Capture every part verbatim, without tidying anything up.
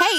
Hey,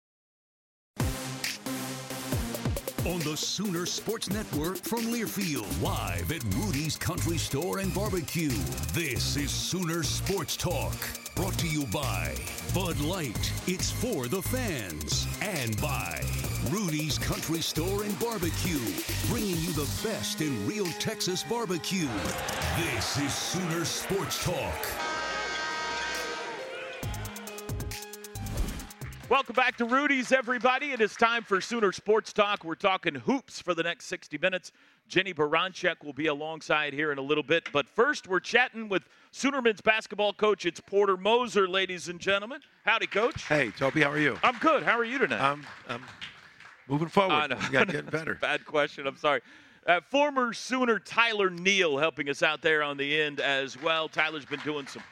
On the Sooner Sports Network from Learfield, live at Rudy's Country Store and Barbecue. This is Sooner Sports Talk, brought to you by Bud Light, it's for the fans, and by Rudy's Country Store and Barbecue, bringing you the best in real Texas barbecue. This is Sooner Sports Talk. Welcome back to Rudy's, everybody. It is time for Sooner Sports Talk. We're talking hoops for the next sixty minutes. Jennie Baranczyk will be alongside here in a little bit. But first, we're chatting with Sooner men's basketball coach. It's Porter Moser, ladies and gentlemen. Howdy, Coach. Hey, Toby, how are you? I'm good. How are you tonight? I'm, I'm moving forward. Uh, no, we got to get better. Bad question. I'm sorry. Uh, former Sooner Tyler Neal helping us out there on the end as well. Tyler's been doing some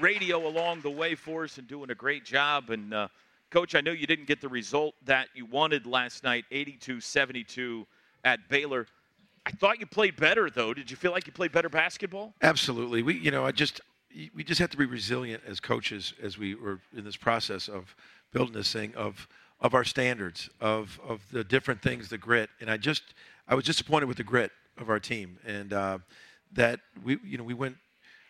radio along the way for us and doing a great job. And, uh, Coach, I know you didn't get the result that you wanted last night, eighty-two seventy-two at Baylor. I thought you played better, though. Did you feel like you played better basketball? Absolutely. We, you know, I just we just have to be resilient as coaches as we were in this process of building this thing, of of our standards, of of the different things, the grit. And I just I was disappointed with the grit of our team, and uh, that we you know we went.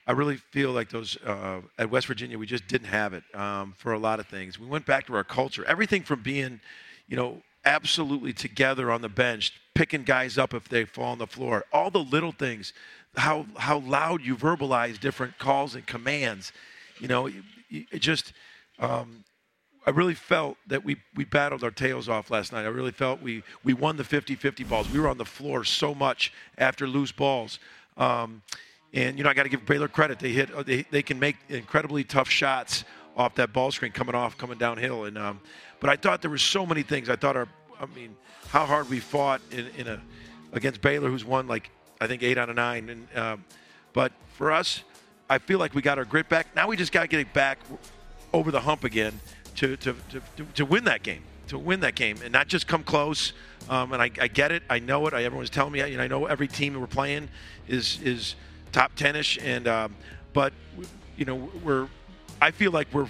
I really feel like those uh, at West Virginia, we just didn't have it um, for a lot of things. We went back to our culture, everything from being, you know, absolutely together on the bench, picking guys up if they fall on the floor, all the little things, how how loud you verbalize different calls and commands, you know, it, it just. Um, I really felt that we, we battled our tails off last night. I really felt we we won the fifty-fifty balls. We were on the floor so much after loose balls. Um, And, you know, I got to give Baylor credit. They hit. They they can make incredibly tough shots off that ball screen coming off, coming downhill. And um, but I thought there were so many things. I thought our, I mean, how hard we fought in, in a against Baylor, who's won like I think eight out of nine. And um, but for us, I feel like we got our grit back. Now we just got to get it back over the hump again to to to, to, to win that game. To win that game and not just come close. Um, and I, I get it. I know it. I, everyone's telling me. I, you know, I know every team that we're playing is is. Top ten-ish, and um, but you know we're. I feel like we're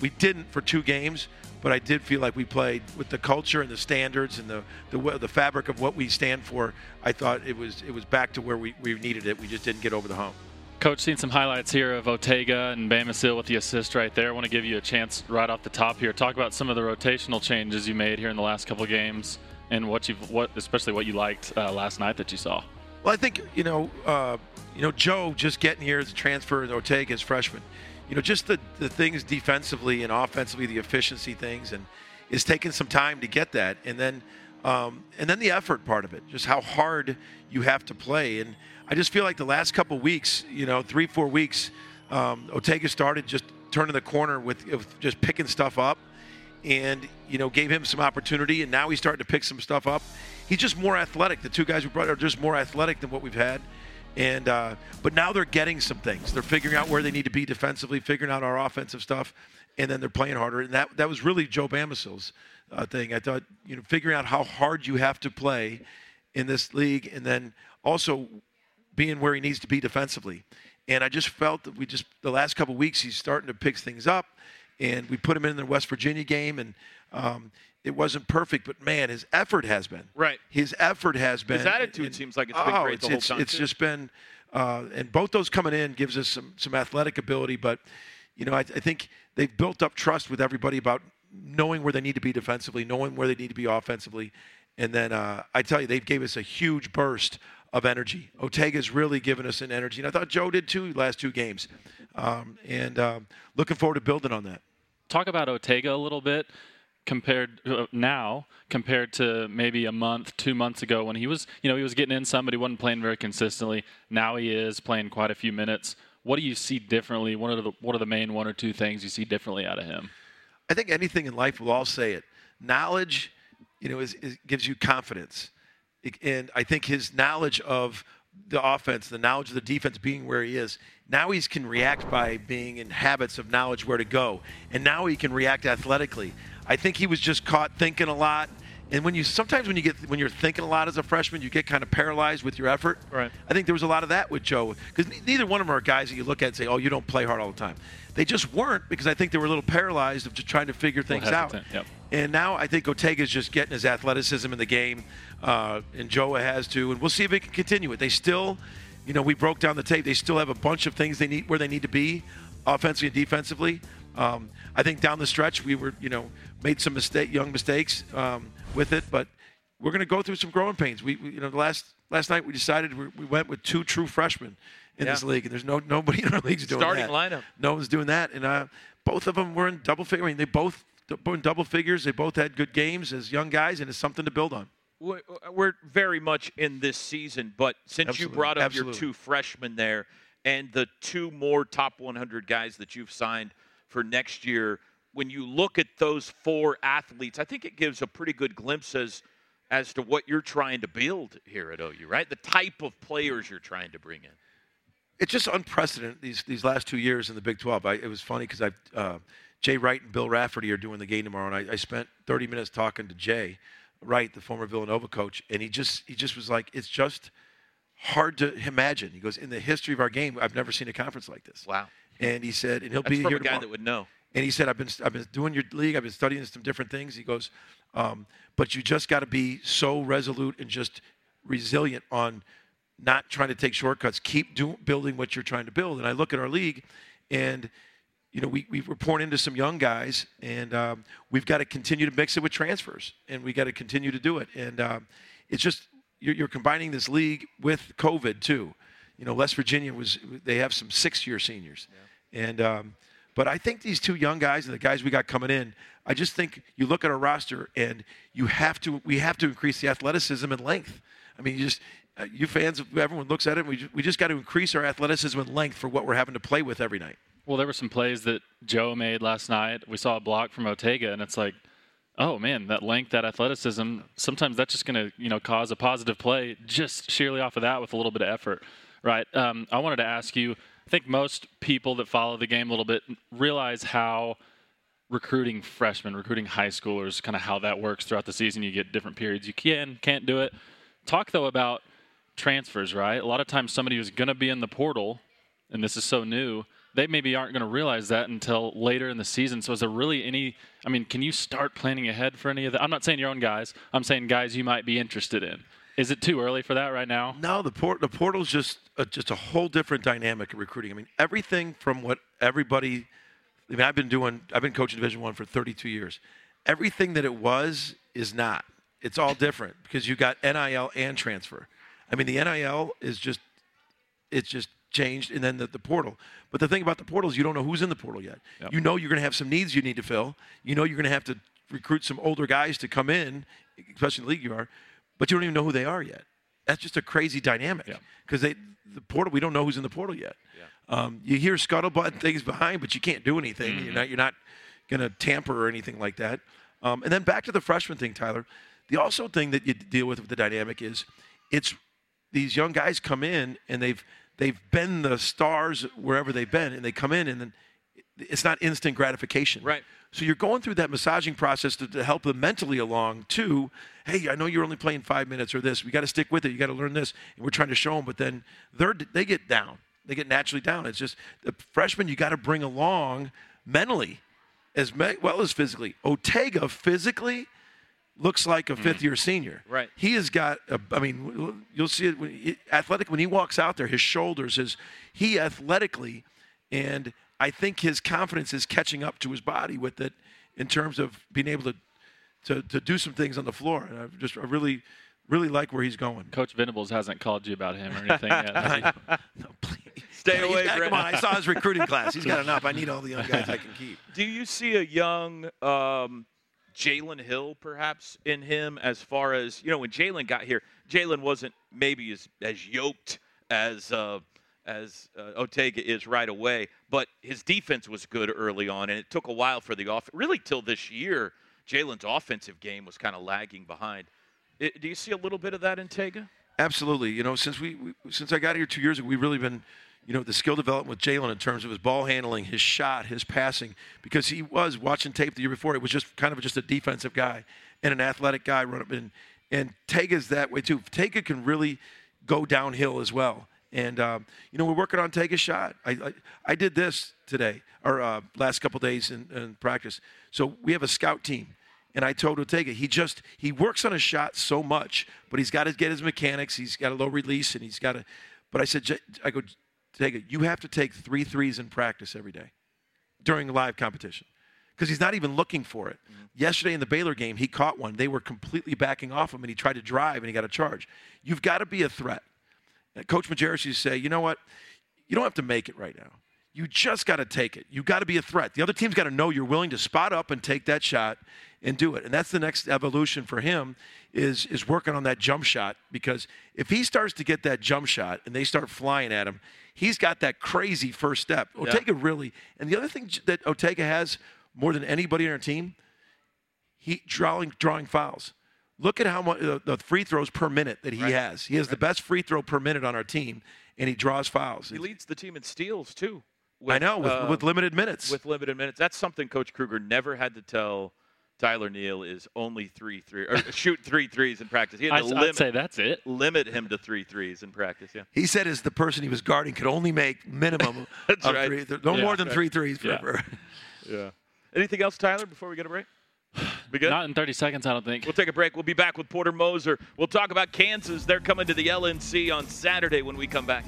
we didn't for two games, but I did feel like we played with the culture and the standards and the the, the fabric of what we stand for. I thought it was it was back to where we, we needed it. We just didn't get over the hump. Coach, seen some highlights here of Otega and Bamisil with the assist right there. I want to give you a chance right off the top here. Talk about some of the rotational changes you made here in the last couple of games and what you've, what especially what you liked uh, last night that you saw. Well, I think you know, uh, you know, Joe just getting here as a transfer, and Otega as freshman. You know, just the, the things defensively and offensively, the efficiency things, and it's taken some time to get that. And then, um, and then the effort part of it, just how hard you have to play. And I just feel like the last couple weeks, you know, three, four weeks, um, Otega started just turning the corner with, with just picking stuff up, and you know, gave him some opportunity. And now he's starting to pick some stuff up. He's just more athletic. The two guys we brought are just more athletic than what we've had. And uh, but now they're getting some things. They're figuring out where they need to be defensively, figuring out our offensive stuff, and then they're playing harder. And that that was really Joe Bamisil's uh, thing. I thought, you know, figuring out how hard you have to play in this league, and then also being where he needs to be defensively. And I just felt that we just the last couple of weeks he's starting to pick things up, and we put him in the West Virginia game, and um, it wasn't perfect, but man, his effort has been. Right. His effort has been. His attitude and, seems like it's been oh, great the it's, whole time. It's too. just been, uh, and both those coming in gives us some some athletic ability. But, you know, I, I think they've built up trust with everybody about knowing where they need to be defensively, knowing where they need to be offensively, and then uh, I tell you, they gave us a huge burst of energy. Otega's really given us an energy, and I thought Joe did too last two games, um, and um, looking forward to building on that. Talk about Otega a little bit. Compared uh, now, compared to maybe a month, two months ago when he was, you know, he was getting in some, but he wasn't playing very consistently. Now he is playing quite a few minutes. What do you see differently? What are the what are the main one or two things you see differently out of him? I think anything in life, we'll all say it. Knowledge, you know, is, is gives you confidence, it, and I think his knowledge of the offense, the knowledge of the defense being where he is. Now he can react by being in habits of knowledge where to go, and now he can react athletically. I think he was just caught thinking a lot, and when you sometimes when you get when you're thinking a lot as a freshman, you get kind of paralyzed with your effort. Right. I think there was a lot of that with Joe, because neither one of them are guys that you look at and say, "Oh, you don't play hard all the time." They just weren't, because I think they were a little paralyzed of just trying to figure things out. Yep. And now I think Otega's just getting his athleticism in the game, uh, and Joe has to, and we'll see if he can continue it. They still, you know, we broke down the tape. They still have a bunch of things they need where they need to be, offensively and defensively. Um, I think down the stretch we were, you know, made some mistake, young mistakes um, with it, but we're going to go through some growing pains. We, we you know, last last night we decided we, we went with two true freshmen in yeah. this league, and there's no nobody in our league's doing starting that. Starting lineup. No one's doing that, and uh, both of them were in double figures. I mean, they both were in double figures. They both had good games as young guys, and it's something to build on. We're very much in this season, but since Absolutely. you brought up Absolutely. your two freshmen there and the two more top one hundred guys that you've signed for next year, when you look at those four athletes, I think it gives a pretty good glimpse as, as to what you're trying to build here at O U, right? The type of players you're trying to bring in. It's just unprecedented these these last two years in the Big twelve. I, it was funny because uh, Jay Wright and Bill Rafferty are doing the game tomorrow, and I, I spent thirty minutes talking to Jay Wright, the former Villanova coach, and he just he just was like, it's just hard to imagine. He goes, in the history of our game, I've never seen a conference like this. Wow. And he said, and he'll That's be here. That's from a guy tomorrow. that would know. And he said, I've been, I've been doing your league. I've been studying some different things. He goes, um, but you just got to be so resolute and just resilient on not trying to take shortcuts. Keep do, building what you're trying to build. And I look at our league, and you know, we we we're pouring into some young guys, and um, we've got to continue to mix it with transfers, and we got to continue to do it. And um, it's just you're, you're combining this league with COVID too. You know, West Virginia was, they have some six-year seniors. Yeah. And, um, but I think these two young guys and the guys we got coming in, I just think you look at our roster and you have to, we have to increase the athleticism and length. I mean, you just, uh, you fans, everyone looks at it, and we just, we just got to increase our athleticism and length for what we're having to play with every night. Well, there were some plays that Joe made last night. We saw a block from Otega, and it's like, oh, man, that length, that athleticism, sometimes that's just going to, you know, cause a positive play just sheerly off of that with a little bit of effort. Right. Um, I wanted to ask you, I think most people that follow the game a little bit realize how recruiting freshmen, recruiting high schoolers, kind of how that works throughout the season. You get different periods. You can, can't do it. Talk, though, about transfers, right? A lot of times somebody who's going to be in the portal, and this is so new, they maybe aren't going to realize that until later in the season. So is there really any – I mean, can you start planning ahead for any of that? I'm not saying your own guys. I'm saying guys you might be interested in. Is it too early for that right now? No, the port, the portal's just a, just a whole different dynamic of recruiting. I mean, everything from what everybody – I mean, I've been doing – I've been coaching Division I for thirty-two years. Everything that it was is not. It's all different because you got N I L and transfer. I mean, the N I L is just – it's just – changed, and then the, the portal. But the thing about the portal is you don't know who's in the portal yet. Yep. You know you're going to have some needs you need to fill. You know you're going to have to recruit some older guys to come in, especially in the league you are, but you don't even know who they are yet. That's just a crazy dynamic because yep. they the portal, we don't know who's in the portal yet. Yeah. Um, you hear scuttlebutt and things behind, but you can't do anything. Mm-hmm. You're not, you're not going to tamper or anything like that. Um, and then back to the freshman thing, Tyler. The also thing that you deal with with the dynamic is it's these young guys come in and they've – They've been the stars wherever they've been, and they come in, and then it's not instant gratification. Right. So you're going through that massaging process to, to help them mentally along, too. Hey, I know you're only playing five minutes or this. We got to stick with it. You got to learn this. And we're trying to show them, but then they're, they get down. They get naturally down. It's just the freshmen you got to bring along mentally as well as physically. Otega physically looks like a fifth-year mm. senior. Right. He has got, a, I mean, you'll see it, when he, athletic, when he walks out there, his shoulders, his, he athletically, and I think his confidence is catching up to his body with it in terms of being able to to, to do some things on the floor. And I just I really, really like where he's going. Coach Venables hasn't called you about him or anything yet. No, please. Stay yeah, away, got, Come on, I saw his recruiting class. He's got enough. I need all the young guys I can keep. Do you see a young um, – Jalen Hill, perhaps, in him as far as, you know, when Jalen got here, Jalen wasn't maybe as, as yoked as uh, as uh, Otega is right away, but his defense was good early on, and it took a while for the offense. Really, till this year, Jalen's offensive game was kind of lagging behind. It, do you see a little bit of that in Otega? Absolutely. You know, since we, we since I got here two years ago, we've really been, you know, the skill development with Jalen in terms of his ball handling, his shot, his passing, because he was watching tape the year before. It was just kind of just a defensive guy and an athletic guy run up in. And Tega's that way too. Tega can really go downhill as well. And, um, you know, we're working on Tega's shot. I, I I did this today, or uh, last couple days in, in practice. So we have a scout team. And I told Otega, he just, he works on his shot so much, but he's got to get his mechanics. He's got a low release, and he's got to, but I said, I go, Otega, you have to take three threes in practice every day during live competition because he's not even looking for it. Mm-hmm. Yesterday in the Baylor game, he caught one. They were completely backing off him, and he tried to drive, and he got a charge. You've got to be a threat. And Coach Majerus used to say, you know what? You don't have to make it right now. You just got to take it. You've got to be a threat. The other team's got to know you're willing to spot up and take that shot and do it. And that's the next evolution for him is, is working on that jump shot, because if he starts to get that jump shot and they start flying at him, he's got that crazy first step. Otega yeah. really – and the other thing that Otega has more than anybody on our team, he drawing, drawing fouls. Look at how much uh, the free throws per minute that he right. has. He has right. the best free throw per minute on our team, and he draws fouls. He leads the team in steals too. With, I know, with, uh, with limited minutes. With limited minutes. That's something Coach Kruger never had to tell Tyler Neal is only three three or shoot three threes in practice. He had to I, limit, I'd say that's it. Limit him to three threes in practice, yeah. He said as the person he was guarding could only make minimum of right. three th- no yeah, more than right. three threes forever. Yeah. yeah. Anything else, Tyler, before we get a break? We good? Not in thirty seconds, I don't think. We'll take a break. We'll be back with Porter Moser. We'll talk about Kansas. They're coming to the L N C on Saturday when we come back.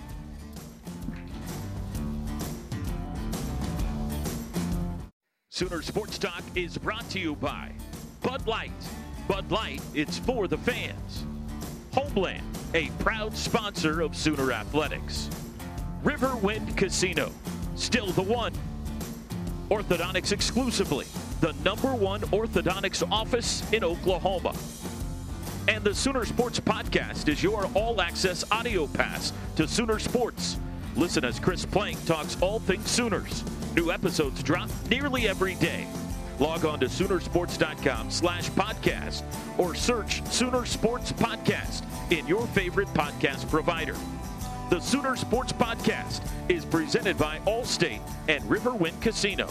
Sooner Sports Talk is brought to you by Bud Light. Bud Light, it's for the fans. Homeland, a proud sponsor of Sooner Athletics. Riverwind Casino, still the one. Orthodontics exclusively, the number one orthodontics office in Oklahoma. And the Sooner Sports Podcast is your all-access audio pass to Sooner Sports. Listen as Chris Plank talks all things Sooners. New episodes drop nearly every day. Log on to Soonersports.com slash podcast or search Sooner Sports Podcast in your favorite podcast provider. The Sooner Sports Podcast is presented by Allstate and Riverwind Casino.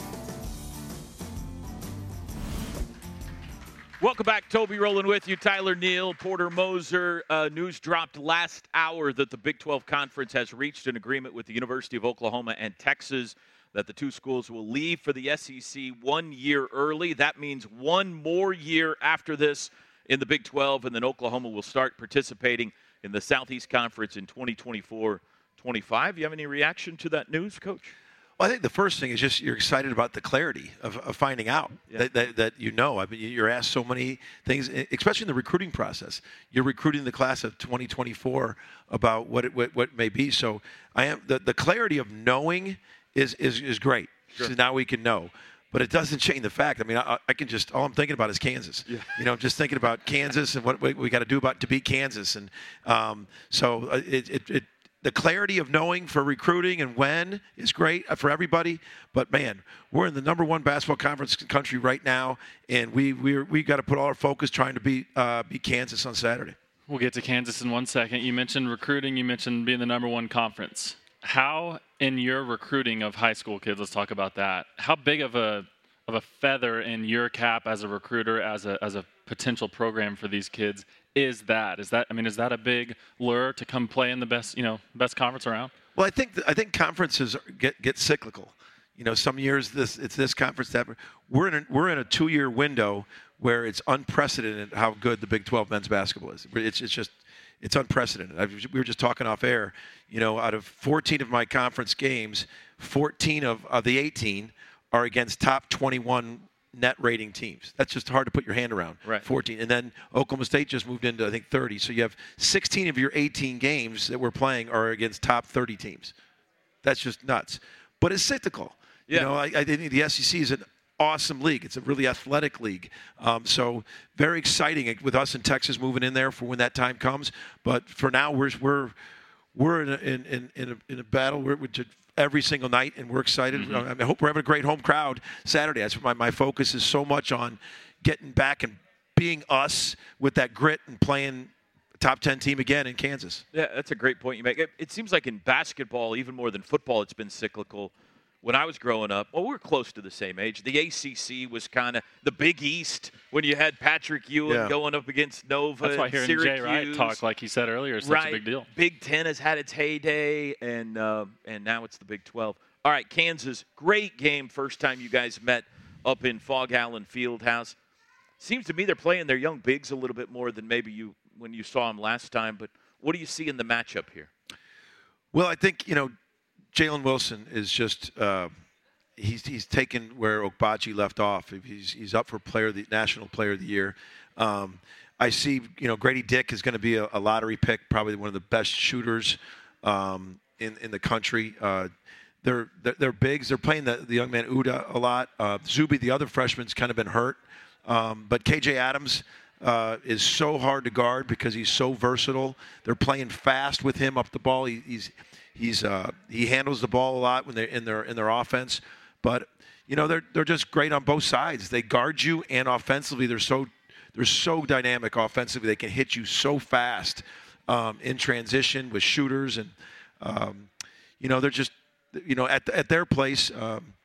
Welcome back. Toby Rowland with you. Tyler Neal, Porter Moser. Uh, news dropped last hour that the Big twelve Conference has reached an agreement with the University of Oklahoma and Texas. that the two schools will leave for the S E C one year early. That means one more year after this in the Big twelve, and then Oklahoma will start participating in the Southeast Conference in twenty twenty-four twenty-five. You have any reaction to that news, Coach? Well, I think the first thing is just you're excited about the clarity of, of finding out yeah. that, that, that you know. I mean, you're asked so many things, especially in the recruiting process. You're recruiting the class of twenty twenty-four about what it, what, what it may be. So I am the, the clarity of knowing is is, is great. Sure. So now we can know. But it doesn't change the fact. I mean, I, I can just, all I'm thinking about is Kansas. Yeah. You know, I'm just thinking about Kansas and what we, we got to do about to beat Kansas. And um, so it it, it the clarity of knowing for recruiting and when is great for everybody, but man, we're in the number one basketball conference in the country right now, and we we we got to put all our focus trying to beat uh, beat Kansas on Saturday. We'll get to Kansas in one second. You mentioned recruiting. You mentioned being the number one conference. How in your recruiting of high school kids? Let's talk about that. How big of a of a feather in your cap as a recruiter, as a as a potential program for these kids? Is that is that I mean is that a big lure to come play in the best you know best conference around? Well, I think I think conferences get get cyclical. You know, some years this it's this conference that we're in a, we're in a two year window where it's unprecedented how good the Big twelve men's basketball is. It's it's just it's unprecedented. I, we were just talking off air. You know, out of fourteen of my conference games, fourteen of, of the eighteen are against top twenty-one net rating teams. That's just hard to put your hand around. Right. fourteen. And then Oklahoma State just moved into, I think, thirty. So you have sixteen of your eighteen games that we're playing are against top thirty teams. That's just nuts. But it's cyclical. Yeah. You know, I, I think the S E C is an awesome league. It's a really athletic league. Um, so very exciting with us in Texas moving in there for when that time comes. But for now, we're we're we're in a, in in a, in a battle. We're to every single night, and we're excited. Mm-hmm. I hope we're having a great home crowd Saturday. That's my, my focus is so much on getting back and being us with that grit and playing top ten team again in Kansas. Yeah, that's a great point you make. It, it seems like in basketball, even more than football, it's been cyclical. When I was growing up, well, we were close to the same age. The A C C was kind of the Big East when you had Patrick Ewing yeah. going up against Nova. That's why hearing Jay Wright talk, like he said earlier, is such right. a big deal. Big Ten has had its heyday, and uh, and now it's the Big twelve. All right, Kansas, great game. First time you guys met up in Fog Allen Fieldhouse. Seems to me they're playing their young bigs a little bit more than maybe you when you saw them last time. But what do you see in the matchup here? Well, I think, you know, Jalen Wilson is just uh, he's he's taken where Okbachi left off. He's he's up for player the national player of the year. Um, I see you know Grady Dick is going to be a, a lottery pick, probably one of the best shooters um, in in the country. Uh, they're, they're they're bigs. They're playing the, the young man Uda a lot. Uh, Zuby, the other freshman's kind of been hurt, um, but K J Adams. Uh, is so hard to guard because he's so versatile. They're playing fast with him up the ball. He, he's he's uh, he handles the ball a lot when they're in their in their offense. But you know they're they're just great on both sides. They guard you and offensively they're so they're so dynamic offensively. They can hit you so fast um, in transition with shooters and um, you know they're just you know at at their place. Um,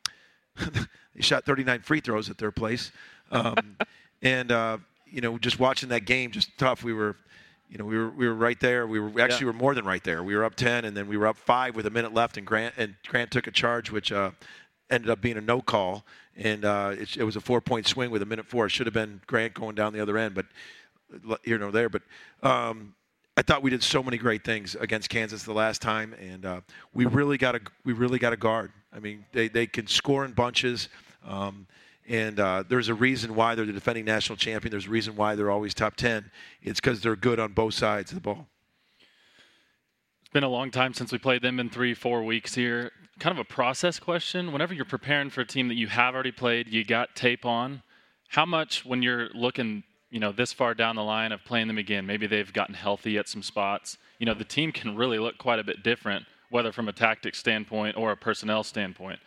they shot thirty-nine free throws at their place, um, and. Uh, You know, just watching that game, just tough. We were, you know, we were we were right there. We were we actually yeah. were more than right there. We were up ten, and then we were up five with a minute left, and Grant and Grant took a charge, which uh, ended up being a no call, and uh, it, it was a four point swing with a minute four. It should have been Grant going down the other end, but here nor there. But um, I thought we did so many great things against Kansas the last time, and uh, we really got to we really got to guard. I mean, they they can score in bunches. Um, And uh, there's a reason why they're the defending national champion. There's a reason why they're always top ten. It's because they're good on both sides of the ball. It's been a long time since we played them in three, four weeks here. Kind of a process question. Whenever you're preparing for a team that you have already played, you got tape on, how much when you're looking, you know, this far down the line of playing them again, maybe they've gotten healthy at some spots. You know, the team can really look quite a bit different, whether from a tactics standpoint or a personnel standpoint.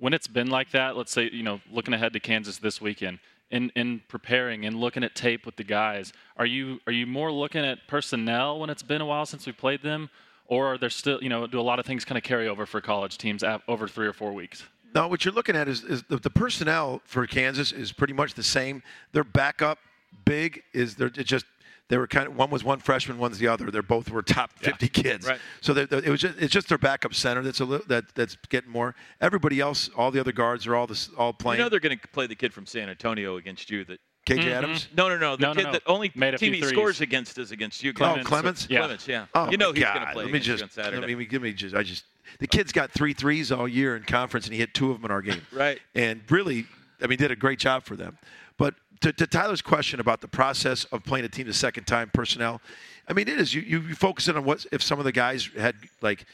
When it's been like that, let's say, you know, looking ahead to Kansas this weekend, in, in preparing and looking at tape with the guys, are you are you more looking at personnel when it's been a while since we played them? Or are there still, you know, do a lot of things kind of carry over for college teams over three or four weeks? No, what you're looking at is, is the, the personnel for Kansas is pretty much the same. Their backup big is they're just They were kind of, one was one freshman, one's the other. They're both were top fifty yeah, kids. Right. So they're, they're, it was just, it's just their backup center that's a little, that that's getting more. Everybody else, all the other guards are all this all playing. You know they're going to play the kid from San Antonio against you that. K J mm-hmm. Adams? No, no, no. The no, kid no, no. that only Made team he scores against is against you. Clemens. Oh, Clemens? Yeah. Clemens, yeah. Oh, you know he's going to play let me just, on Saturday. Let me, give me just, I just, the kid's got three threes all year in conference, and he hit two of them in our game. Right. And really, I mean, did a great job for them. But to, to Tyler's question about the process of playing a team the second time, personnel, I mean, it is. You, you, you focus in on what if some of the guys had, like,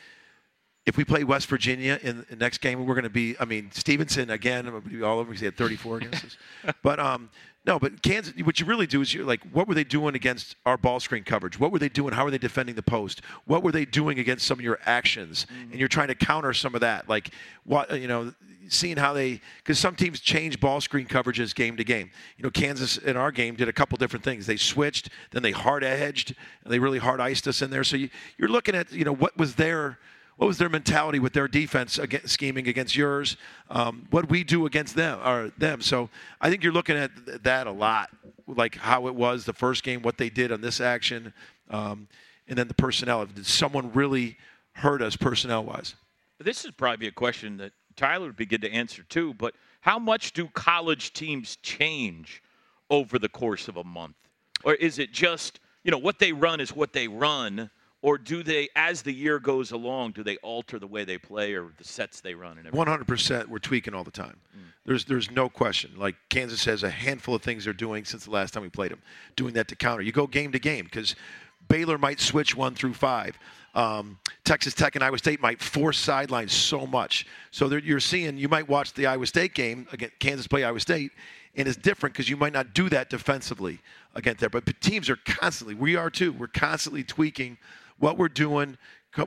if we play West Virginia in the next game, we're going to be, I mean, Stevenson, again, I'm going to be all over because he had thirty-four against us. But, um, No, but Kansas, what you really do is you're like, what were they doing against our ball screen coverage? What were they doing? How were they defending the post? What were they doing against some of your actions? Mm-hmm. And you're trying to counter some of that. Like, what you know, seeing how they – because some teams change ball screen coverages game to game. You know, Kansas in our game did a couple different things. They switched, then they hard-edged, and they really hard-iced us in there. So you, you're looking at, you know, what was their – what was their mentality with their defense against, scheming against yours? Um, what we do against them or them. So I think you're looking at that a lot, like how it was the first game, what they did on this action, um, and then the personnel. Did someone really hurt us personnel-wise? This would probably be a question that Tyler would be good to answer too, but how much do college teams change over the course of a month? Or is it just, you know, what they run is what they run? Or do they, as the year goes along, do they alter the way they play or the sets they run and everything? one hundred percent we're tweaking all the time. Mm. There's there's no question. Like, Kansas has a handful of things they're doing since the last time we played them, doing that to counter. You go game to game because Baylor might switch one through five. Um, Texas Tech and Iowa State might force sidelines so much. So you're seeing, you might watch the Iowa State game, again, Kansas play Iowa State, and it's different because you might not do that defensively against there. But teams are constantly, we are too, we're constantly tweaking what we're doing,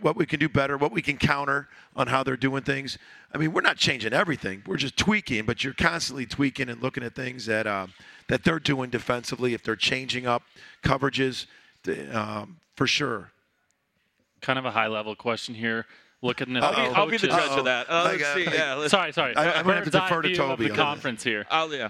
what we can do better, what we can counter on how they're doing things. I mean, we're not changing everything. We're just tweaking, but you're constantly tweaking and looking at things that uh, that they're doing defensively, if they're changing up coverages, um, for sure. Kind of a high-level question here. Looking at I'll, I'll be the judge Uh-oh. of that. Oh, like, let's uh, see. Like, yeah, let's, sorry, sorry. I, I'm going to have to defer to Toby. The conference here. Oh, yeah.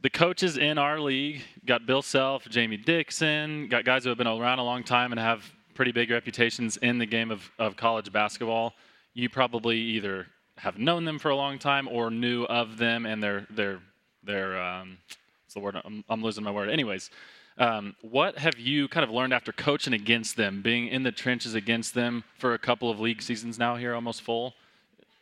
The coaches in our league got Bill Self, Jamie Dixon, got guys who have been around a long time and have – pretty big reputations in the game of, of college basketball. You probably either have known them for a long time or knew of them and their their their um what's the word I'm, I'm losing my word anyways um what have you kind of learned after coaching against them, being in the trenches against them for a couple of league seasons now here, almost full?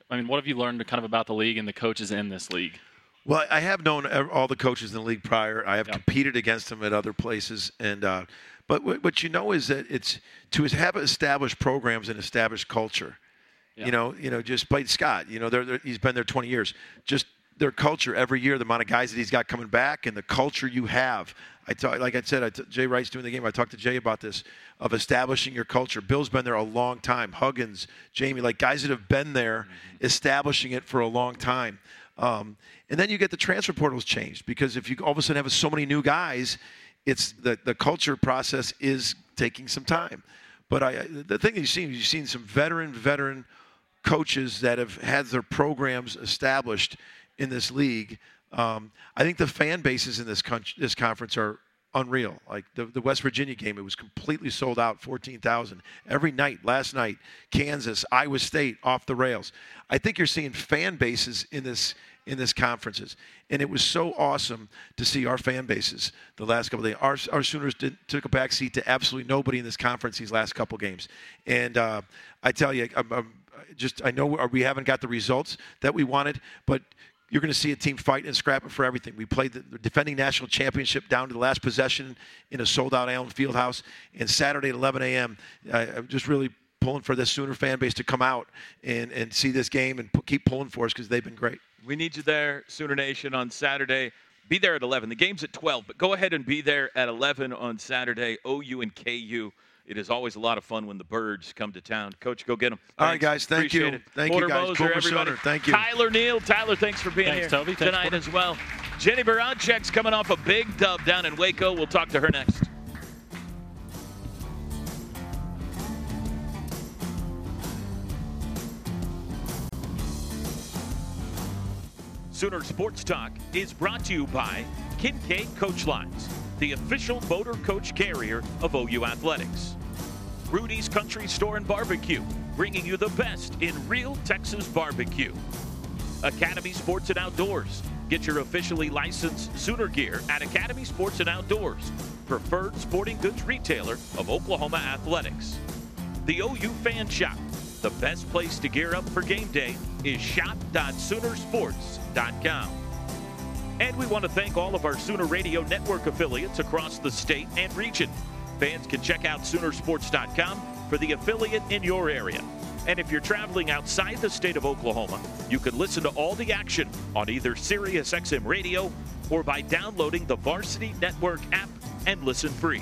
I mean, what have you learned kind of about the league and the coaches in this league? Well, I have known all the coaches in the league prior. I have yep. competed against them at other places, and uh But what you know is that it's to have established programs and established culture. Yeah. You know, you know, just played Scott. You know, they're, they're, he's been there twenty years. Just their culture every year, the amount of guys that he's got coming back, and the culture you have. I talk, like I said, I t- Jay Wright's doing the game. I talked to Jay about this of establishing your culture. Bill's been there a long time. Huggins, Jamie, like guys that have been there, mm-hmm. establishing it for a long time. Um, and then you get the transfer portals changed because if you all of a sudden have so many new guys. It's the, the culture process is taking some time. But I, the thing that you've seen, you've seen some veteran, veteran coaches that have had their programs established in this league. Um, I think the fan bases in this con- this conference are unreal. Like the, the West Virginia game, it was completely sold out, fourteen thousand. Every night, last night, Kansas, Iowa State, off the rails. I think you're seeing fan bases in this in this conferences. And it was so awesome to see our fan bases the last couple of days. Our, our Sooners did, took a backseat to absolutely nobody in this conference these last couple games. And uh, I tell you, I'm, I'm just I know we haven't got the results that we wanted, but you're going to see a team fight and scrap it for everything. We played the defending national championship down to the last possession in a sold-out Allen Fieldhouse. And Saturday at eleven a.m., I'm just really pulling for the Sooner fan base to come out and, and see this game and p- keep pulling for us because they've been great. We need you there, Sooner Nation, on Saturday. Be there at eleven. The game's at twelve, but go ahead and be there at eleven on Saturday, O U and K U. It is always a lot of fun when the birds come to town. Coach, go get them. Thanks. All right, guys. Thank Appreciate you. It. Thank Porter you, guys. Moser, Cooper Sooner. Thank you. Tyler Neal. Tyler, thanks for being thanks, here Toby. Thanks, tonight Porter. As well. Jennie Baranczyk's coming off a big dub down in Waco. We'll talk to her next. Sooner Sports Talk is brought to you by Kincaid Coach Lines. the official motor coach carrier of O U Athletics. Rudy's Country Store and Barbecue, bringing you the best in real Texas barbecue. Academy Sports and Outdoors. Get your officially licensed Sooner gear at Academy Sports and Outdoors, preferred sporting goods retailer of Oklahoma Athletics. The O U Fan Shop. The best place to gear up for game day is shop dot sooner sports dot com. And we want to thank all of our Sooner Radio Network affiliates across the state and region. Fans can check out sooner sports dot com for the affiliate in your area. And if you're traveling outside the state of Oklahoma, you can listen to all the action on either SiriusXM Radio or by downloading the Varsity Network app and listen free.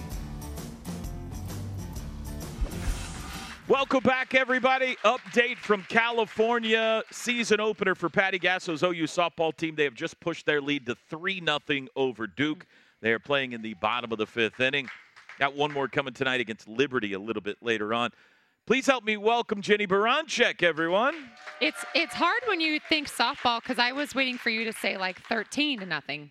Welcome back, everybody. Update from California. Season opener for Patty Gasso's O U softball team. They have just pushed their lead to three nothing over Duke. They are playing in the bottom of the fifth inning. Got one more coming tonight against Liberty a little bit later on. Please help me welcome Jennie Baranczyk, everyone. It's it's hard when you think softball, because I was waiting for you to say like thirteen to nothing.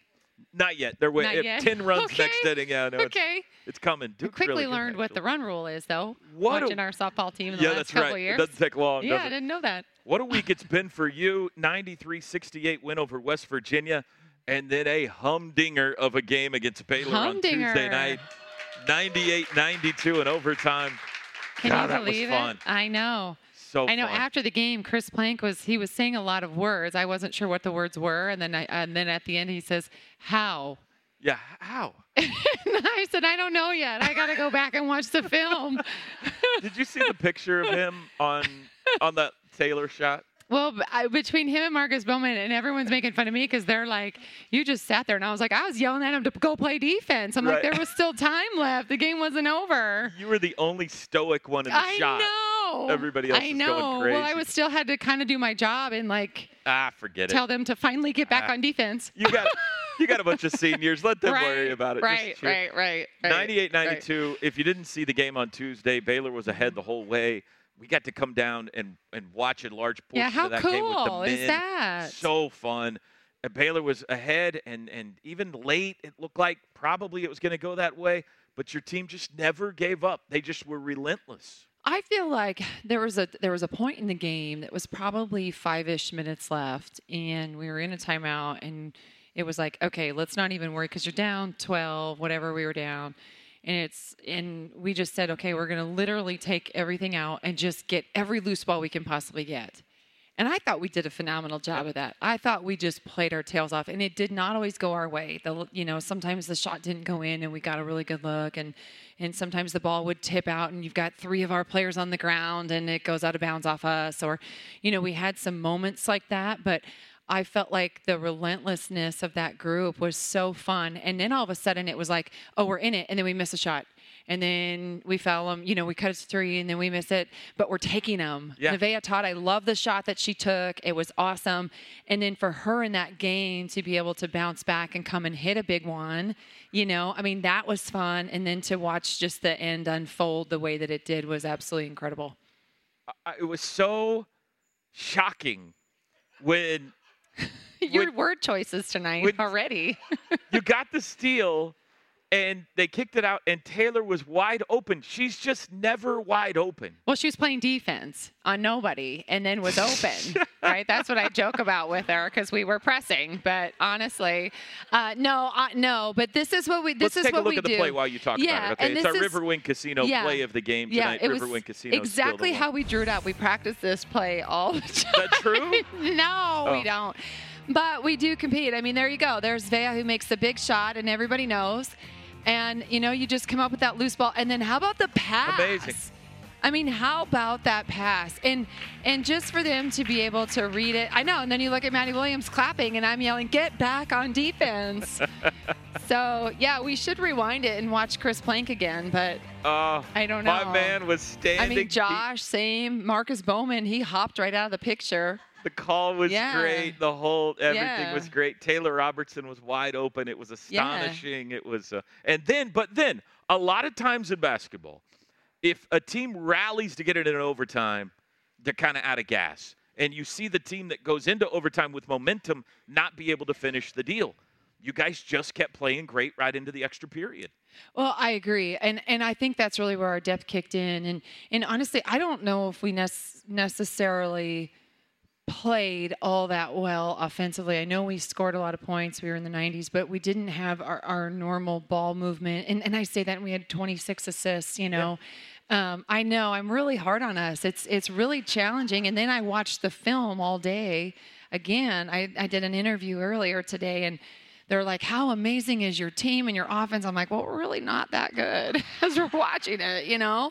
Not yet. They're waiting. ten runs okay. next inning. Yeah, no, okay. It's, it's coming. Duke we quickly really learned what the run rule is, though, what watching a, our softball team in the yeah, last that's couple right. of years. It doesn't take long, Yeah, does it? I didn't know that. What a week it's been for you. ninety-three sixty-eight win over West Virginia, and then a humdinger of a game against Baylor humdinger. on Tuesday night. ninety-eight ninety-two in overtime. Can God, you believe that was fun. It? I know. So I know. Fun. After the game, Chris Plank was he was saying a lot of words. I wasn't sure what the words were, and then I, and then at the end he says, "How?" Yeah, how? I said, "I don't know yet. I got to go back and watch the film." Did you see the picture of him on on that Taylor shot? Well, I, between him and Marcus Bowman, and everyone's making fun of me because they're like, you just sat there. And I was like, I was yelling at him to go play defense. I'm right. like, there was still time left. The game wasn't over. You were the only stoic one in the I shot. I know. Everybody else I is know. going crazy. Well, I was still had to kind of do my job and, like, ah, forget tell it. them to finally get back ah. on defense. You got you got a bunch of seniors. Let them right, worry about it. Right, just right, right, right. ninety-eight ninety-two. Right. If you didn't see the game on Tuesday, Baylor was ahead the whole way. We got to come down and, and watch a large portion yeah, how of that cool game with the men. Is that? So fun. And Baylor was ahead, and, and even late, it looked like probably it was going to go that way. But your team just never gave up. They just were relentless. I feel like there was a there was a point in the game that was probably five-ish minutes left, and we were in a timeout, and it was like, okay, let's not even worry because you're down twelve, whatever we were down. And it's and we just said, okay, we're going to literally take everything out and just get every loose ball we can possibly get. And I thought we did a phenomenal job of that. I thought we just played our tails off, and it did not always go our way. The, you know, sometimes the shot didn't go in, and we got a really good look, and and sometimes the ball would tip out, and you've got three of our players on the ground, and it goes out of bounds off us. Or, you know, we had some moments like that, but I felt like the relentlessness of that group was so fun. And then all of a sudden it was like, oh, we're in it. And then we miss a shot. And then we foul them. You know, we cut it to three and then we miss it. But we're taking them. Yeah. Nevaeh Tot, I love the shot that she took. It was awesome. And then for her in that game to be able to bounce back and come and hit a big one, you know, I mean, that was fun. And then to watch just the end unfold the way that it did was absolutely incredible. It was so shocking when... Your when, word choices tonight when, already. You got the steal, and they kicked it out, and Taylor was wide open. She's just never wide open. Well, she was playing defense on nobody and then was open, right? That's what I joke about with her because we were pressing. But honestly, uh, no, uh, no. But this is what we this Let's is what we do. Let's take a look at the do. play while you talk yeah, about it. Okay, it's our is, Riverwind Casino yeah, play of the game tonight. Yeah, Riverwind Casino. Exactly how we drew it up. We practice this play all the time. Is that true? no, oh. we don't. But we do compete. I mean, there you go. There's Vea who makes the big shot, and everybody knows. And, you know, you just come up with that loose ball. And then how about the pass? Amazing. I mean, how about that pass? And and just for them to be able to read it. I know. And then you look at Maddie Williams clapping, and I'm yelling, get back on defense. So, yeah, we should rewind it and watch Chris Plank again. But uh, I don't know. My man was standing. I mean, Josh, same. Marcus Bowman, he hopped right out of the picture. The call was yeah. great. The whole everything yeah. was great. Taylor Robertson was wide open. It was astonishing. Yeah. It was, uh, and then, but then, a lot of times in basketball, if a team rallies to get it in overtime, they're kind of out of gas, and you see the team that goes into overtime with momentum not be able to finish the deal. you guys just kept playing great right into the extra period. Well, I agree. And and I think that's really where our depth kicked in. And and honestly, I don't know if we ne- necessarily played all that well offensively. I know we scored a lot of points. We were in the nineties, but we didn't have our, our normal ball movement. And and I say that, and we had twenty-six assists, you know. Yeah. Um, I know I'm really hard on us. It's it's really challenging. And then I watched the film all day. Again, I, I did an interview earlier today, and they're like, how amazing is your team and your offense? I'm like, well, we're really not that good as we're watching it, you know?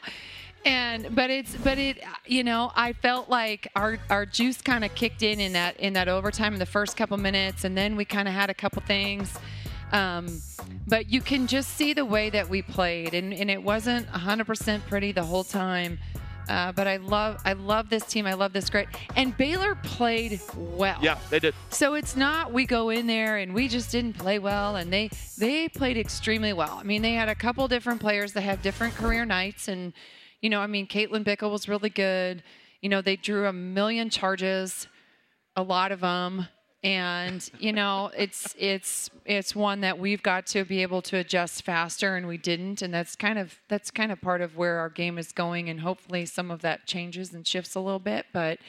And, but it's, but it, you know, I felt like our, our juice kind of kicked in in that, in that overtime in the first couple minutes. And then we kind of had a couple things. Um, but you can just see the way that we played, and, and it wasn't one hundred percent pretty the whole time. Uh, but I love I love this team. I love this grit. And Baylor played well. Yeah, they did. So it's not we go in there and we just didn't play well, and they they played extremely well. I mean, they had a couple different players that have different career nights. And, you know, I mean, Caitlin Bickle was really good. You know, they drew a million charges, a lot of them. And, you know, it's it's it's one that we've got to be able to adjust faster, and we didn't. And that's kind of that's kind of part of where our game is going. And hopefully some of that changes and shifts a little bit. But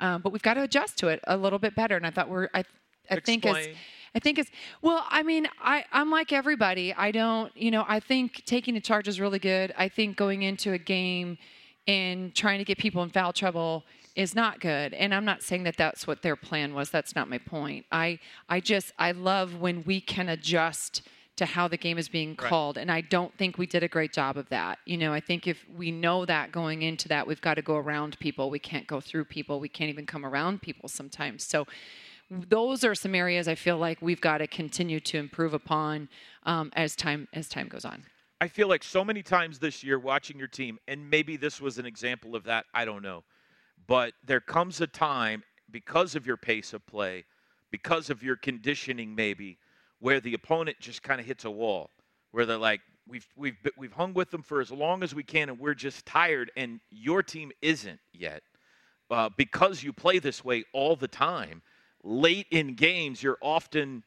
um, but we've got to adjust to it a little bit better. And I thought we're I I Explain. think it's I think it's well, I mean, I, I'm like everybody. I don't you know, I think taking a charge is really good. I think going into a game and trying to get people in foul trouble is not good. And I'm not saying that that's what their plan was. That's not my point. I I just, I love when we can adjust to how the game is being called. Right. And I don't think we did a great job of that. You know, I think if we know that going into that, we've got to go around people. We can't go through people. We can't even come around people sometimes. So those are some areas I feel like we've got to continue to improve upon um, as time as time goes on. I feel like so many times this year watching your team, and maybe this was an example of that, I don't know. But there comes a time, because of your pace of play, because of your conditioning maybe, where the opponent just kind of hits a wall, where they're like, we've we've we've hung with them for as long as we can, and we're just tired, and your team isn't yet. Uh, because you play this way all the time, late in games, you're often...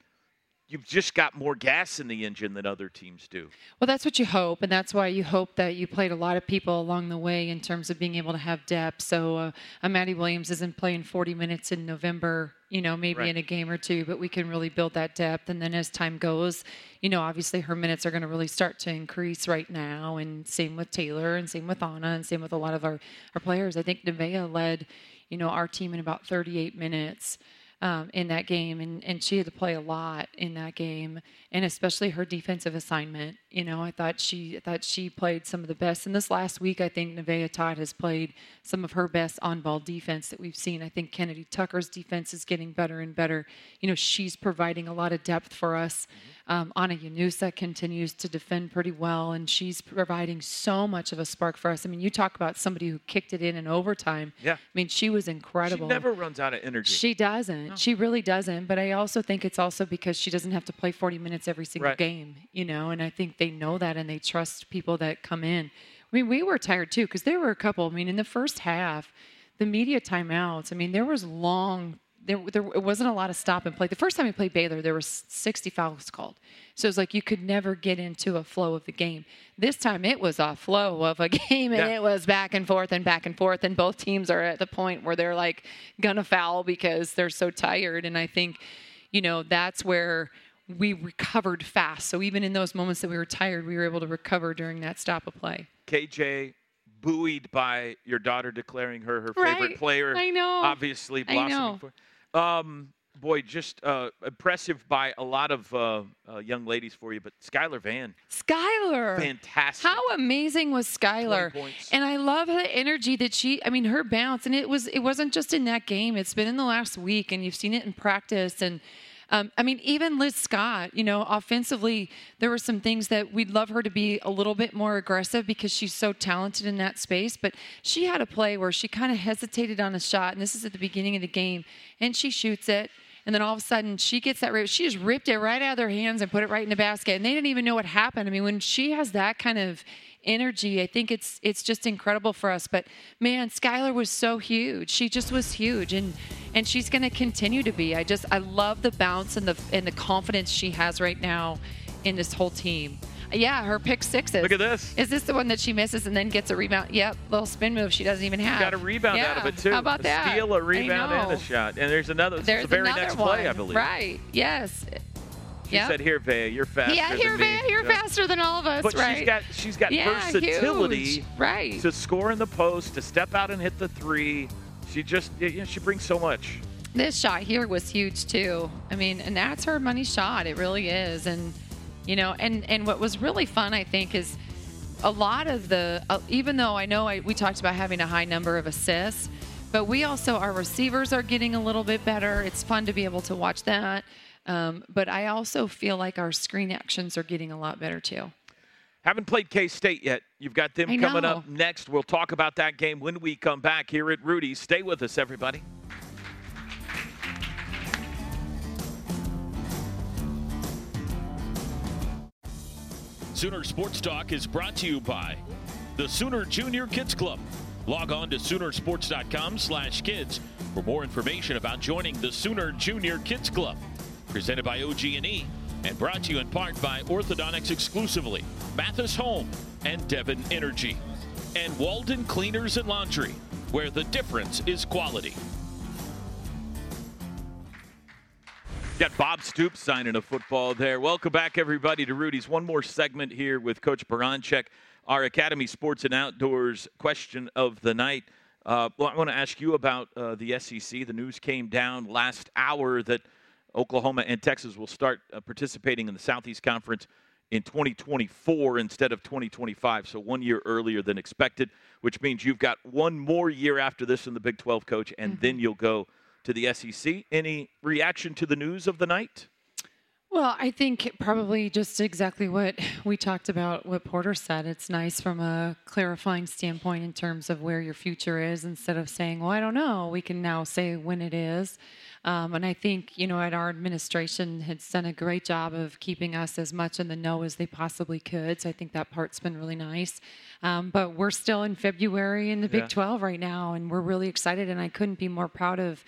You've just got more gas in the engine than other teams do. Well, that's what you hope, and that's why you hope that you played a lot of people along the way in terms of being able to have depth. So uh, uh, Maddie Williams isn't playing forty minutes in November, you know, maybe right. in a game or two, but we can really build that depth. And then as time goes, you know, obviously her minutes are going to really start to increase right now, and same with Taylor, and same with Anna, and same with a lot of our, our players. I think Nevaeh led, you know, our team in about thirty-eight minutes. Um, in that game, and, and she had to play a lot in that game, and especially her defensive assignment. You know, I thought she I thought she played some of the best. And this last week, I think Nevaeh Tot has played some of her best on-ball defense that we've seen. I think Kennedy Tucker's defense is getting better and better. You know, she's providing a lot of depth for us. Um, Anna Yunusa continues to defend pretty well, and she's providing so much of a spark for us. I mean, you talk about somebody who kicked it in in overtime. Yeah. I mean, she was incredible. She never runs out of energy. She doesn't. She really doesn't, but I also think it's also because she doesn't have to play forty minutes every single right. game, you know, and I think they know that, and they trust people that come in. I mean, we were tired, too, because there were a couple. I mean, in the first half, the media timeouts, I mean, there was long – there there wasn't a lot of stop and play. The first time we played Baylor, there were sixty fouls called. So it was like you could never get into a flow of the game. This time it was a flow of a game, and yeah. it was back and forth and back and forth, and both teams are at the point where they're, like, gonna foul because they're so tired. And I think, you know, that's where we recovered fast. So even in those moments that we were tired, we were able to recover during that stop of play. K J, buoyed by your daughter declaring her her right. favorite player. I know. Obviously blossoming for her. Um, Boy, just uh, impressive by a lot of uh, uh, young ladies for you, but Skylar Van. Skylar. Fantastic. How amazing was Skylar? And I love the energy that she, I mean, her bounce, and it, was, it wasn't just in that game. It's been in the last week, and you've seen it in practice. And, um, I mean, even Liz Scott, you know, offensively, there were some things that we'd love her to be a little bit more aggressive because she's so talented in that space. But she had a play where she kind of hesitated on a shot, and this is at the beginning of the game, and she shoots it. And then all of a sudden, she gets that rip. She just ripped it right out of their hands and put it right in the basket. And they didn't even know what happened. I mean, when she has that kind of energy. I think it's it's just incredible for us. But, man, Skylar was so huge. She just was huge, and and she's going to continue to be. I just I love the bounce and the and the confidence she has right now in this whole team. Yeah, her pick sixes. Look at this. Is this the one that she misses and then gets a rebound? Yep, little spin move she doesn't even have. She got a rebound yeah. out of it, too. How about a that? Steal, a rebound, and a shot. And there's another. There's the very another next one. Play, I believe. Right, yes. She yep. said, here, Vea, you're faster yeah, here, than me. Yeah, you're yeah. faster than all of us, but right. She's got, she's got yeah, versatility huge. Right. to score in the post, to step out and hit the three. She just, you know, she brings so much. This shot here was huge, too. I mean, and that's her money shot. It really is. And, you know, and, and what was really fun, I think, is a lot of the, uh, even though I know I, we talked about having a high number of assists, but we also, our receivers are getting a little bit better. It's fun to be able to watch that. Um, but I also feel like our screen actions are getting a lot better, too. Haven't played K-State yet. You've got them I coming know. Up next. We'll talk about that game when we come back here at Rudy's. Stay with us, everybody. Sooner Sports Talk is brought to you by the Sooner Junior Kids Club. Log on to Soonersports.com slash kids for more information about joining the Sooner Junior Kids Club. Presented by O G and E and brought to you in part by Orthodontics Exclusively, Mathis Home, and Devon Energy, and Walden Cleaners and Laundry, where the difference is quality. Got Bob Stoops signing a football there. Welcome back, everybody, to Rudy's. One more segment here with Coach Baranczyk, our Academy Sports and Outdoors question of the night. Uh, well, I want to ask you about uh, the S E C. The news came down last hour that Oklahoma and Texas will start uh, participating in the Southeast Conference in twenty twenty-four instead of twenty twenty-five, so one year earlier than expected, which means you've got one more year after this in the Big twelve, Coach, and mm-hmm. then you'll go to the S E C. Any reaction to the news of the night? Well, I think probably just exactly what we talked about, what Porter said. It's nice from a clarifying standpoint in terms of where your future is. Instead of saying, well, I don't know, we can now say when it is. Um, and I think, you know, at our administration has done a great job of keeping us as much in the know as they possibly could. So I think that part's been really nice. Um, but we're still in February in the Big yeah. twelve right now, and we're really excited. And I couldn't be more proud of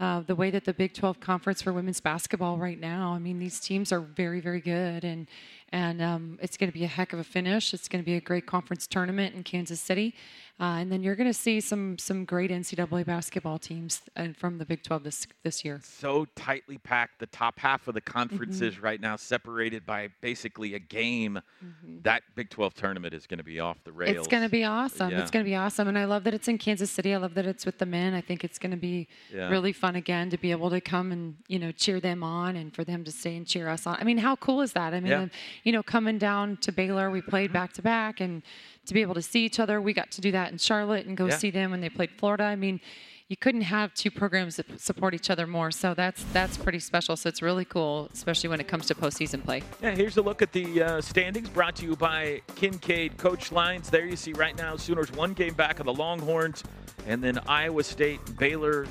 Uh, the way that the Big twelve Conference for women's basketball right now. I mean, these teams are very, very good, and and um, it's going to be a heck of a finish. It's going to be a great conference tournament in Kansas City, uh, and then you're going to see some some great N C double A basketball teams and from the Big twelve this this year. So tightly packed, the top half of the conferences mm-hmm. right now, separated by basically a game. Mm-hmm. That Big twelve tournament is going to be off the rails. It's going to be awesome. Yeah. It's going to be awesome, and I love that it's in Kansas City. I love that it's with the men. I think it's going to be yeah. really fun. Again, to be able to come and, you know, cheer them on and for them to stay and cheer us on. I mean, how cool is that? I mean, yeah. you know, coming down to Baylor, we played back to back, and to be able to see each other, we got to do that in Charlotte and go yeah. see them when they played Florida. I mean, you couldn't have two programs that support each other more. So that's that's pretty special. So it's really cool, especially when it comes to postseason play. Yeah, here's a look at the uh, standings brought to you by Kincaid Coach Lines. There you see right now, Sooners one game back of the Longhorns, and then Iowa State, Baylor,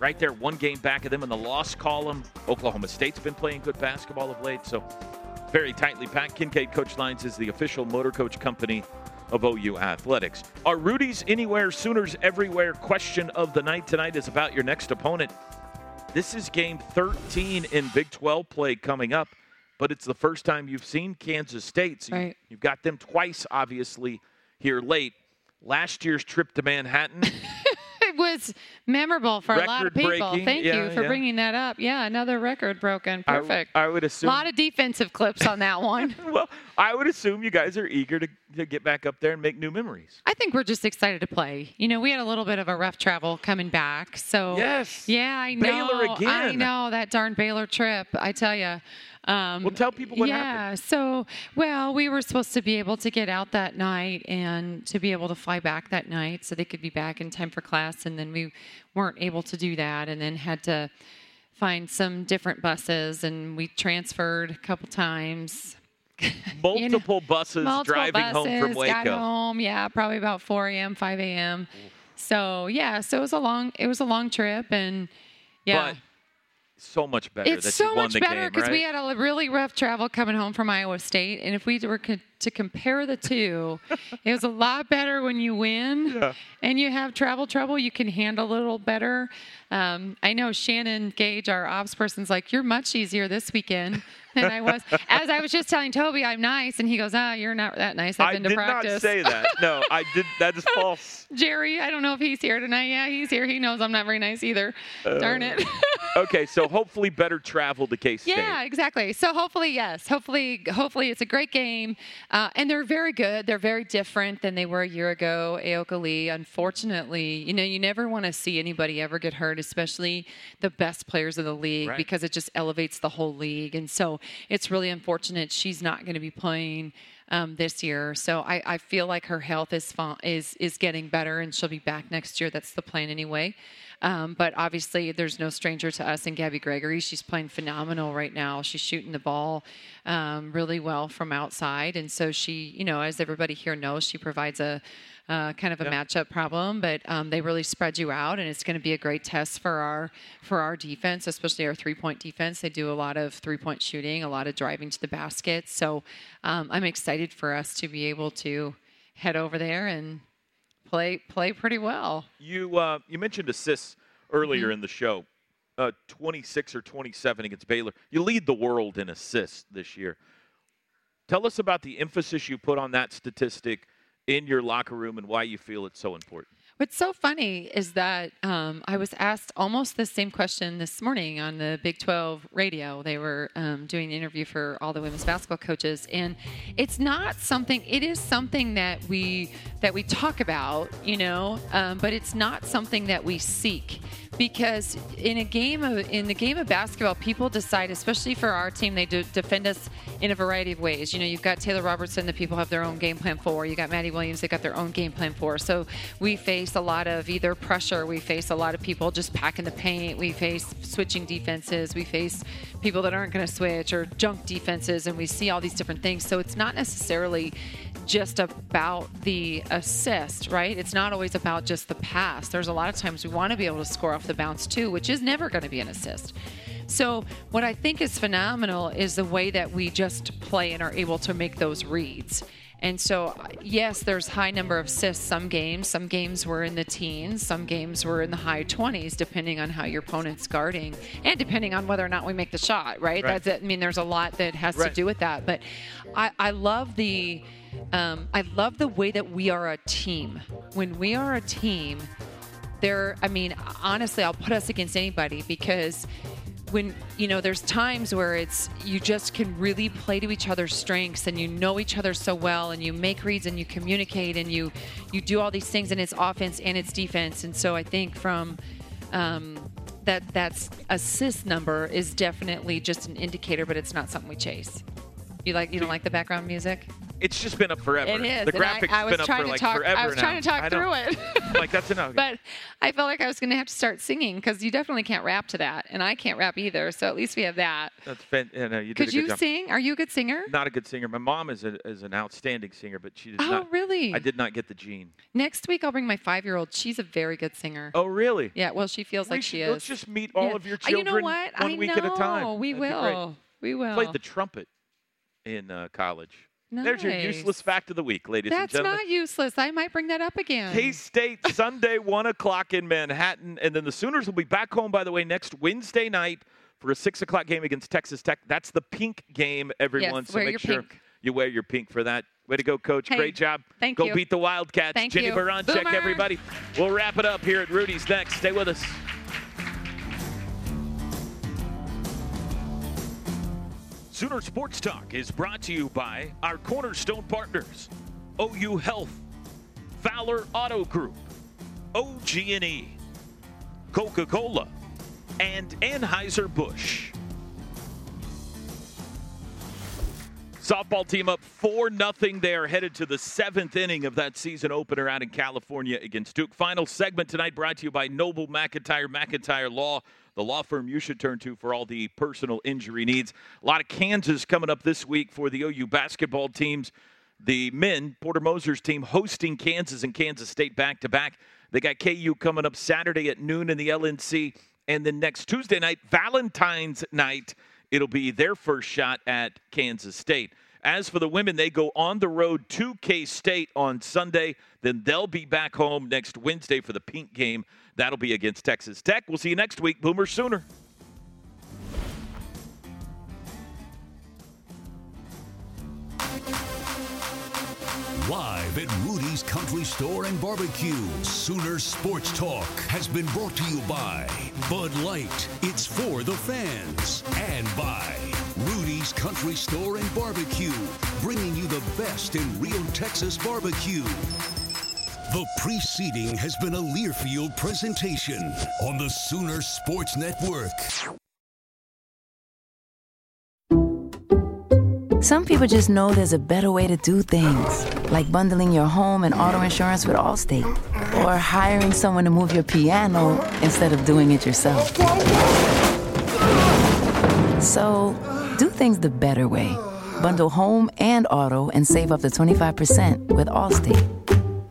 right there, one game back of them in the loss column. Oklahoma State's been playing good basketball of late, so very tightly packed. Kincaid Coach Lines is the official motor coach company of O U Athletics. Our Rudy's Anywhere, Sooners Everywhere question of the night tonight is about your next opponent. This is game thirteen in Big twelve play coming up, but it's the first time you've seen Kansas State. So right. You've got them twice, obviously, here late. Last year's trip to Manhattan. It was memorable for record a lot of people. Breaking. Thank yeah, you for yeah. bringing that up. Yeah, another record broken. Perfect. I, I would assume a lot of defensive clips on that one. Well, I would assume you guys are eager to, to get back up there and make new memories. I think we're just excited to play. You know, we had a little bit of a rough travel coming back. So yes, yeah, I know. Baylor again. I know that darn Baylor trip. I tell you. Um, well, tell people what yeah, happened. Yeah, so, well, we were supposed to be able to get out that night and to be able to fly back that night so they could be back in time for class, and then we weren't able to do that and then had to find some different buses, and we transferred a couple times. Multiple you know, buses multiple driving buses, home from Waco. Got home, yeah, probably about four a.m., five a.m. Oof. So, yeah, so it was a long, it was a long trip, and, yeah. But so much better. It's that so you won much the better because right? we had a really rough travel coming home from Iowa State, and if we were to compare the two. It was a lot better when you win yeah. and you have travel trouble. You can handle it a little better. Um, I know Shannon Gage, our ops person's like, you're much easier this weekend than I was. As I was just telling Toby, I'm nice. And he goes, ah, oh, you're not that nice. I've I been to practice. I did not say that. No, I did. That is false. Jerry, I don't know if he's here tonight. Yeah, he's here. He knows I'm not very nice either. Uh, Darn it. Okay, so hopefully better travel to K-State. Yeah, exactly. So hopefully, yes. Hopefully, hopefully it's a great game. Uh, and they're very good. They're very different than they were a year ago. Aoka Lee, unfortunately, you know, you never want to see anybody ever get hurt, especially the best players of the league, right. because it just elevates the whole league. And so it's really unfortunate she's not going to be playing um, this year. So I, I feel like her health is, is is getting better, and she'll be back next year. That's the plan anyway. Um, but obviously, there's no stranger to us in Gabby Gregory. She's playing phenomenal right now. She's shooting the ball um, really well from outside. And so she, you know, as everybody here knows, she provides a uh, kind of a yep. matchup problem. But um, they really spread you out, and it's going to be a great test for our for our defense, especially our three-point defense. They do a lot of three-point shooting, a lot of driving to the basket. So um, I'm excited for us to be able to head over there and Play play pretty well. You uh, you mentioned assists earlier mm-hmm. in the show, uh, twenty-six or twenty-seven against Baylor. You lead the world in assists this year. Tell us about the emphasis you put on that statistic in your locker room and why you feel it's so important. What's so funny is that um, I was asked almost the same question this morning on the Big twelve radio. They were um, doing an interview for all the women's basketball coaches, and it's not something. It is something that we that we talk about, you know, um, but it's not something that we seek. Because in a game of in the game of basketball, people decide, especially for our team, they do defend us in a variety of ways. You know, you've got Taylor Robertson that people have their own game plan for. You got Maddie Williams that got their own game plan for. So we face a lot of either pressure. We face a lot of people just packing the paint. We face switching defenses. We face people that aren't going to switch or junk defenses, and we see all these different things. So it's not necessarily just about the assist, right? It's not always about just the pass. There's a lot of times we want to be able to score off the bounce too, which is never going to be an assist. So what I think is phenomenal is the way that we just play and are able to make those reads. And so, yes, there's high number of assists some games. Some games were in the teens. Some games were in the high twenties, depending on how your opponent's guarding and depending on whether or not we make the shot, right? right. That's it. I mean, there's a lot that has right. to do with that. But I, I love the um, I love the way that we are a team. When we are a team, there, I mean, honestly, I'll put us against anybody because when, you know, there's times where it's, you just can really play to each other's strengths and you know each other so well and you make reads and you communicate and you, you do all these things, and it's offense and it's defense. And so I think from um, that, that's assist number is definitely just an indicator, but it's not something we chase. You like, you don't like the background music? It's just been up forever. It is. The graphics have been up for like talk, forever now. I was now. trying to talk through it. Like, that's enough. But I felt like I was going to have to start singing because you definitely can't rap to that. And I can't rap either. So at least we have that. That's been, yeah, no, you did Could you job. sing? Are you a good singer? Not a good singer. My mom is, a, is an outstanding singer, but she did oh, not. Oh, really? I did not get the gene. Next week, I'll bring my five-year-old. She's a very good singer. Oh, really? Yeah, well, she feels we like should, she is. Let's just meet all yeah. of your children you know what? one I week know. at a time. We That'd will. We will. Played the trumpet in uh, college. Nice. There's your useless fact of the week, ladies That's and gentlemen. That's not useless. I might bring that up again. K-State, Sunday, one o'clock in Manhattan. And then the Sooners will be back home, by the way, next Wednesday night for a six o'clock game against Texas Tech. That's the pink game, everyone. Yes, so make sure pink. you wear your pink for that. Way to go, Coach. Hey, great job. Thank go you. Go beat the Wildcats. Thank Jennie Baranczyk, everybody. We'll wrap it up here at Rudy's next. Stay with us. Sooner Sports Talk is brought to you by our cornerstone partners, O U Health, Fowler Auto Group, O G and E, Coca-Cola, and Anheuser-Busch. Softball team up four nothing. They are headed to the seventh inning of that season opener out in California against Duke. Final segment tonight brought to you by Noble McIntyre, McIntyre Law, the law firm you should turn to for all the personal injury needs. A lot of Kansas coming up this week for the O U basketball teams. The men, Porter Moser's team, hosting Kansas and Kansas State back-to-back. They got K U coming up Saturday at noon in the L N C. And then next Tuesday night, Valentine's night, it'll be their first shot at Kansas State. As for the women, they go on the road to K-State on Sunday. Then they'll be back home next Wednesday for the pink game. That'll be against Texas Tech. We'll see you next week. Boomer Sooner. Live at Rudy's Country Store and Barbecue, Sooner Sports Talk has been brought to you by Bud Light, it's for the fans, and by Rudy's Country Store and Barbecue, bringing you the best in Rio, Texas barbecue. The preceding has been a Learfield presentation on the Sooner Sports Network. Some people just know there's a better way to do things, like bundling your home and auto insurance with Allstate, or hiring someone to move your piano instead of doing it yourself. So, do things the better way. Bundle home and auto and save up to twenty-five percent with Allstate.